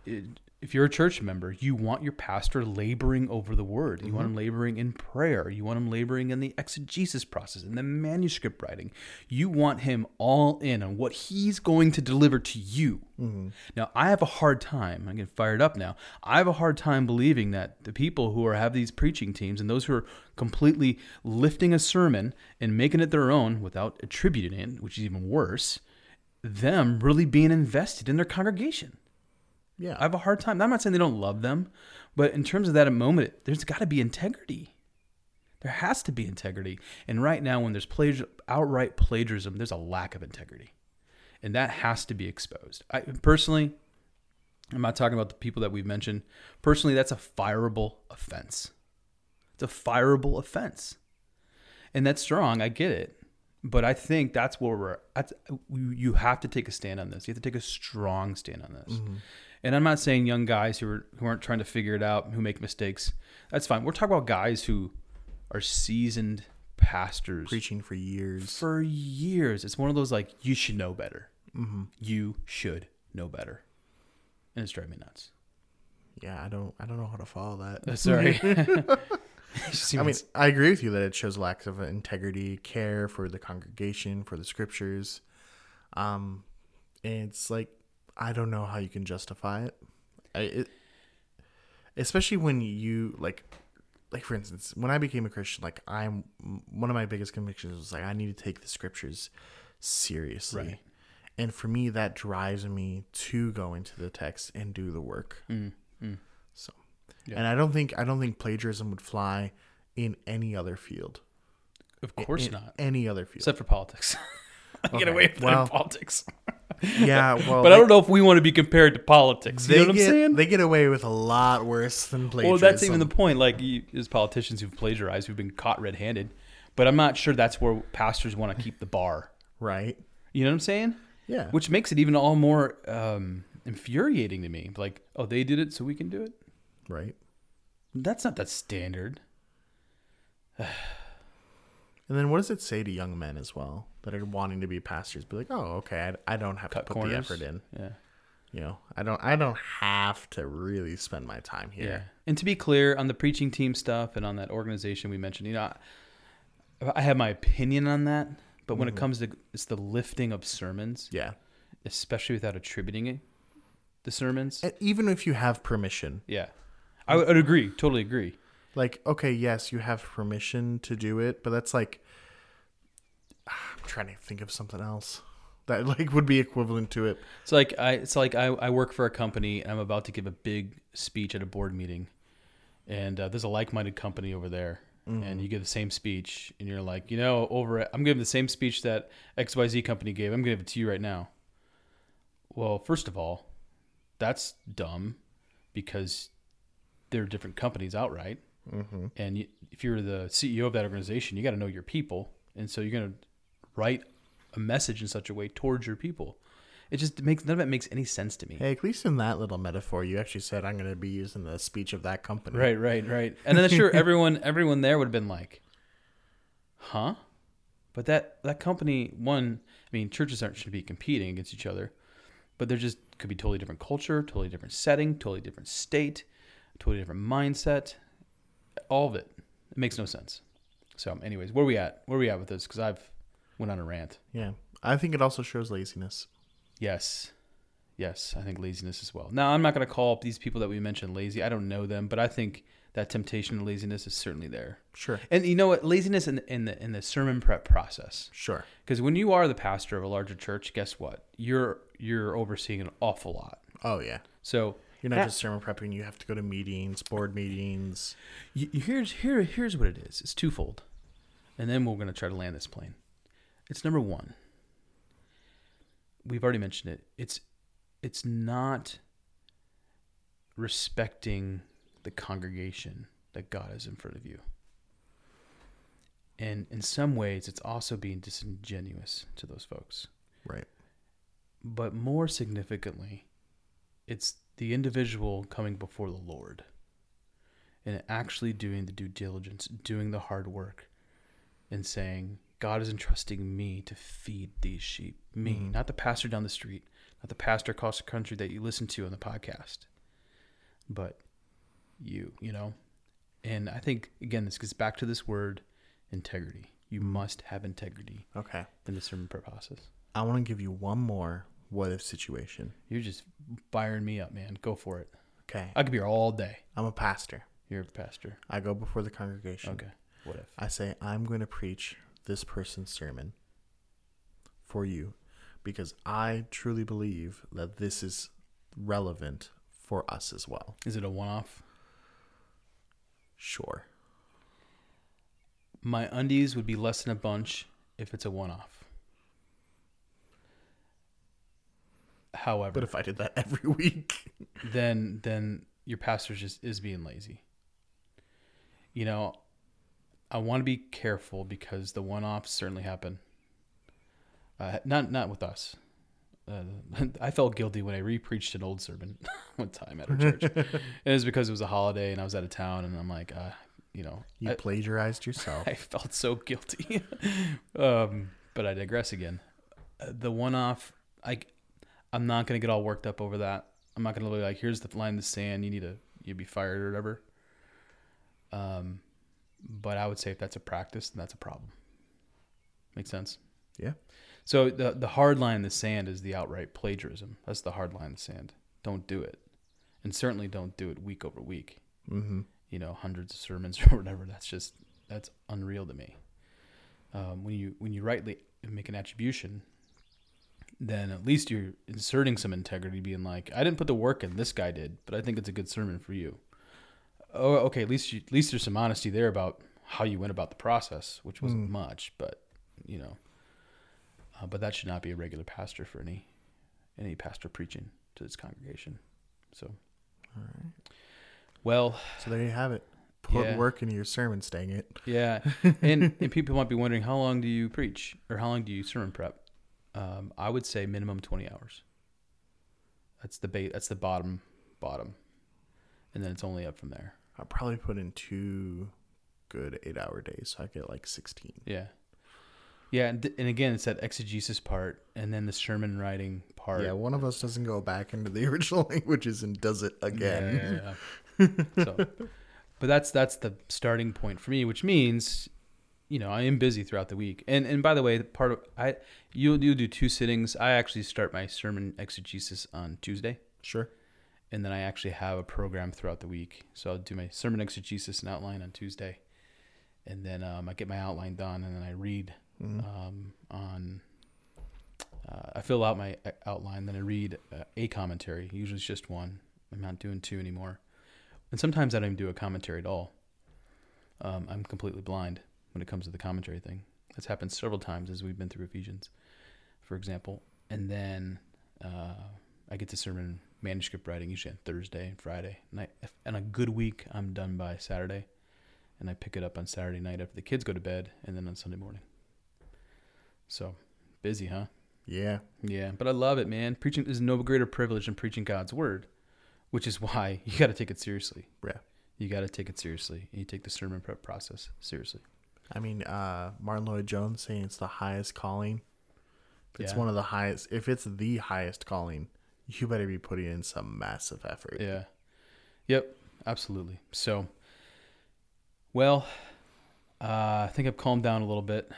It, if you're a church member, you want your pastor laboring over the word. You mm-hmm. want him laboring in prayer. You want him laboring in the exegesis process, in the manuscript writing. You want him all in on what he's going to deliver to you. Mm-hmm. Now, I have a hard time. I'm getting fired up now. I have a hard time believing that the people who are have these preaching teams and those who are completely lifting a sermon and making it their own without attributing it, which is even worse, them really being invested in their congregation. Yeah, I have a hard time. I'm not saying they don't love them, but in terms of that moment, there's got to be integrity. There has to be integrity. And right now, when there's plagiar- outright plagiarism, there's a lack of integrity. And that has to be exposed. I, personally, I'm not talking about the people that we've mentioned. Personally, that's a fireable offense. It's a fireable offense. And that's strong. I get it. But I think that's where we're at. You have to take a stand on this. You have to take a strong stand on this. Mm-hmm. And I'm not saying young guys who are who aren't trying to figure it out, who make mistakes. That's fine. We're talking about guys who are seasoned pastors, preaching for years. For years, it's one of those like you should know better. Mm-hmm. You should know better, and it's driving me nuts. Yeah, I don't. I don't know how to follow that. Uh, sorry. I mean, I agree with you that it shows lack of integrity, care for the congregation, for the scriptures. Um, and it's like, I don't know how you can justify it. I, it, especially when you like, like for instance, when I became a Christian, like I'm one of my biggest convictions was like I need to take the scriptures seriously, right. And for me that drives me to go into the text and do the work. Mm, mm. So, yeah. And I don't think I don't think plagiarism would fly in any other field. Of course in, in not any other field except for politics. Get okay. away from well, politics. Yeah, well, but they, I don't know if we want to be compared to politics. You know what get, I'm saying? They get away with a lot worse than plagiarism. Well, that's even the point. Like, you, there's politicians who've plagiarized, who've been caught red-handed. But I'm not sure that's where pastors want to keep the bar. Right. You know what I'm saying? Yeah. Which makes it even all more um, infuriating to me. Like, oh, they did it, so we can do it? Right. That's not the standard. And then what does it say to young men as well that are wanting to be pastors? Be like, oh, okay, I, I don't have Cut to put corners. the effort in. Yeah, you know, I don't, I don't have to really spend my time here. Yeah. And to be clear on the preaching team stuff and on that organization we mentioned, you know, I, I have my opinion on that, but when mm-hmm. it comes to it's the lifting of sermons, yeah, especially without attributing it, the sermons, and even if you have permission, yeah, I would agree, totally agree. Like, okay, yes, you have permission to do it, but that's like, I'm trying to think of something else that like would be equivalent to it. It's like I, it's like I, I work for a company and I'm about to give a big speech at a board meeting, and uh, there's a like-minded company over there, mm-hmm. and you give the same speech, and you're like, you know, over at, I'm giving the same speech that X Y Z company gave. I'm gonna give it to you right now. Well, first of all, that's dumb because there are different companies outright. Mm-hmm. And you, if you're the C E O of that organization, you got to know your people. And so you're going to write a message in such a way towards your people. It just makes, none of it makes any sense to me. Hey, at least in that little metaphor, you actually said, I'm going to be using the speech of that company. Right, right, right. And then sure, everyone, everyone there would have been like, huh? But that, that company, one, I mean, churches aren't should be competing against each other, but they're just could be totally different culture, totally different setting, totally different state, totally different mindset. All of it. It makes no sense. So anyways, where are we at? Where are we at with this? Because I've went on a rant. Yeah. I think it also shows laziness. Yes. Yes. I think laziness as well. Now, I'm not going to call these people that we mentioned lazy. I don't know them, but I think that temptation to laziness is certainly there. Sure. And you know what? Laziness in, in, the, in the sermon prep process. Sure. Because when you are the pastor of a larger church, guess what? You're you're overseeing an awful lot. Oh, yeah. So... You're not yeah. just sermon prepping. You have to go to meetings, board meetings. You, here's here here's what it is. It's twofold, and then we're going to try to land this plane. It's number one. We've already mentioned it. It's it's not respecting the congregation that God is in front of you, and in some ways, it's also being disingenuous to those folks. Right. But more significantly, it's the individual coming before the Lord and actually doing the due diligence, doing the hard work and saying, God is entrusting me to feed these sheep. Me, mm. not the pastor down the street, not the pastor across the country that you listen to on the podcast, but you, you know? And I think, again, this gets back to this word, integrity. You must have integrity okay. in the sermon prep process. I want to give you one more what if situation. You're just firing me up, man. Go for it. Okay. I could be here all day. I'm a pastor. You're a pastor. I go before the congregation. Okay. What if? I say, I'm going to preach this person's sermon for you because I truly believe that this is relevant for us as well. Is it a one-off? Sure. My undies would be less than a bunch if it's a one-off. However, but if I did that every week, then then your pastor just is being lazy. You know, I want to be careful because the one-offs certainly happen. Uh, not not with us. Uh, I felt guilty when I re-preached an old sermon one time at our church, and it was because it was a holiday and I was out of town, and I'm like, uh, you know, you I, plagiarized yourself. I felt so guilty. um, but I digress again. Uh, the one-off, I. I'm not going to get all worked up over that. I'm not going to be like, here's the line in the sand. You need to, you'd be fired or whatever. Um, but I would say if that's a practice, then that's a problem. Makes sense? Yeah. So the the hard line in the sand is the outright plagiarism. That's the hard line in the sand. Don't do it. And certainly don't do it week over week. Mm-hmm. You know, hundreds of sermons or whatever. That's just, that's unreal to me. Um, when you, when you rightly make an attribution, then at least you're inserting some integrity, being like, I didn't put the work in, this guy did, but I think it's a good sermon for you. Oh, okay, at least you, at least there's some honesty there about how you went about the process, which wasn't mm. much, but, you know. Uh, but that should not be a regular pastor for any any pastor preaching to his congregation. So, all right. Well, so there you have it. Put yeah. work into your sermons, dang it. Yeah. And and people might be wondering, how long do you preach, or how long do you sermon prep? Um, I would say minimum twenty hours. That's the bait. That's the bottom, bottom. And then it's only up from there. I'll probably put in two good eight hour days. So I get like sixteen. Yeah. Yeah. And, th- and again, it's that exegesis part and then the sermon writing part. Yeah. One of us doesn't go back into the original languages and does it again. Yeah, yeah, yeah. So, but that's, that's the starting point for me, which means, you know, I am busy throughout the week. And, and by the way, the part of I, you'll, you'll do two sittings. I actually start my sermon exegesis on Tuesday. Sure. And then I actually have a program throughout the week. So I'll do my sermon exegesis and outline on Tuesday. And then um, I get my outline done, and then I read mm-hmm. um, on, uh, I fill out my outline, then I read uh, a commentary. Usually it's just one. I'm not doing two anymore. And sometimes I don't even do a commentary at all. Um, I'm completely blind when it comes to the commentary thing. That's happened several times as we've been through Ephesians, for example. And then uh, I get to sermon manuscript writing usually on Thursday and Friday, and I, if, and a good week I'm done by Saturday, and I pick it up on Saturday night after the kids go to bed, and then on Sunday morning. So busy, huh? Yeah. Yeah. But I love it, man. Preaching is no greater privilege than preaching God's word, which is why you got to take it seriously. Yeah. You got to take it seriously. And you take the sermon prep process seriously. I mean, uh, Martyn Lloyd-Jones saying it's the highest calling. It's yeah. one of the highest, if it's the highest calling, you better be putting in some massive effort. Yeah. Yep. Absolutely. So, well, uh, I think I've calmed down a little bit.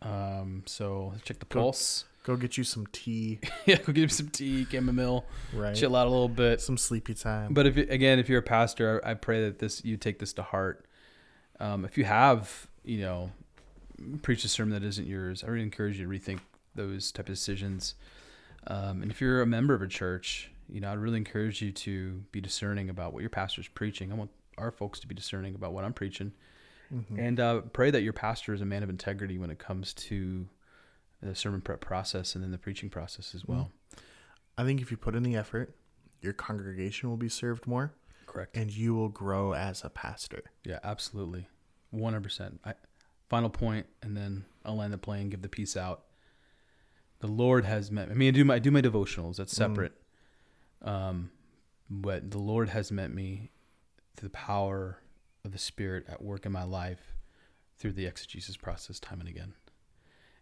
Um, so check the go, pulse. Go get you some tea. yeah. Go get you some tea, chamomile. Right. Chill out a little bit. Some sleepy time. But if again, if you're a pastor, I, I pray that this, you take this to heart. Um, if you have, you know, preached a sermon that isn't yours, I really encourage you to rethink those type of decisions. Um, and if you're a member of a church, you know, I'd really encourage you to be discerning about what your pastor's preaching. I want our folks to be discerning about what I'm preaching, mm-hmm. and uh, pray that your pastor is a man of integrity when it comes to the sermon prep process and then the preaching process as well. I think if you put in the effort, your congregation will be served more. Correct. And you will grow as a pastor. Yeah, absolutely. one hundred percent. I, final point, and then I'll land the plane, give the peace out. The Lord has meant, I mean, I do my, I do my devotionals. That's separate. Mm. Um, but the Lord has meant me through the power of the Spirit at work in my life through the exegesis process time and again.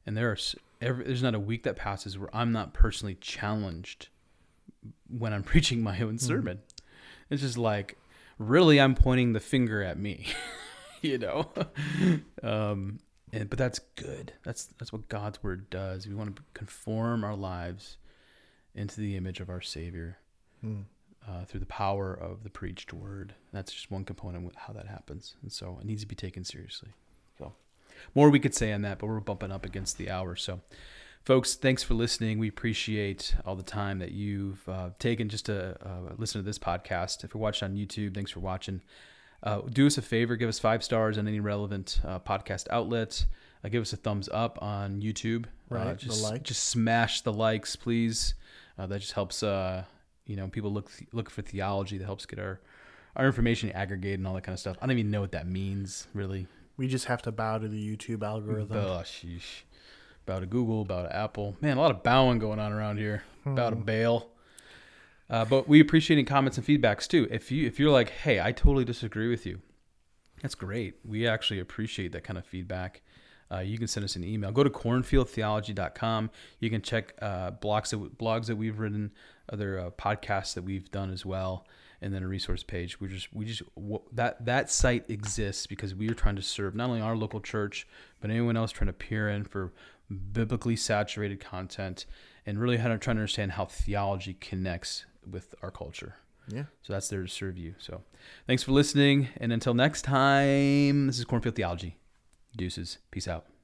And there are every, there's not a week that passes where I'm not personally challenged when I'm preaching my own mm. sermon. It's just like, really, I'm pointing the finger at me, you know? um, And, but that's good. That's that's what God's word does. We want to conform our lives into the image of our Savior mm. uh, through the power of the preached word. And that's just one component of how that happens. And so it needs to be taken seriously. So more we could say on that, but we're bumping up against the hour. So folks, thanks for listening. We appreciate all the time that you've uh, taken just to uh, listen to this podcast. If you're watching on YouTube, thanks for watching. Uh, do us a favor, give us five stars on any relevant uh, podcast outlet. Uh, give us a thumbs up on YouTube. Right, uh, just, the like. Just smash the likes, please. Uh, that just helps, uh, you know, people look th- look for theology. That helps get our, our information aggregated and all that kind of stuff. I don't even know what that means, really. We just have to bow to the YouTube algorithm. Oh, sheesh. Bow to Google, bow to Apple. Man, a lot of bowing going on around here. Hmm. Bow to Baal. Uh, but we appreciate any comments and feedbacks too. If you, if you're like, hey, I totally disagree with you, that's great. We actually appreciate that kind of feedback. Uh, you can send us an email. Go to cornfield theology dot com. You can check uh, blogs, that, blogs that we've written, other uh, podcasts that we've done as well, and then a resource page. We just we just w- that that site exists because we are trying to serve not only our local church, but anyone else trying to peer in for biblically saturated content and really trying to understand how theology connects with our culture. Yeah. So that's there to serve you. So thanks for listening. And until next time, this is Cornfield Theology. Deuces. Peace out.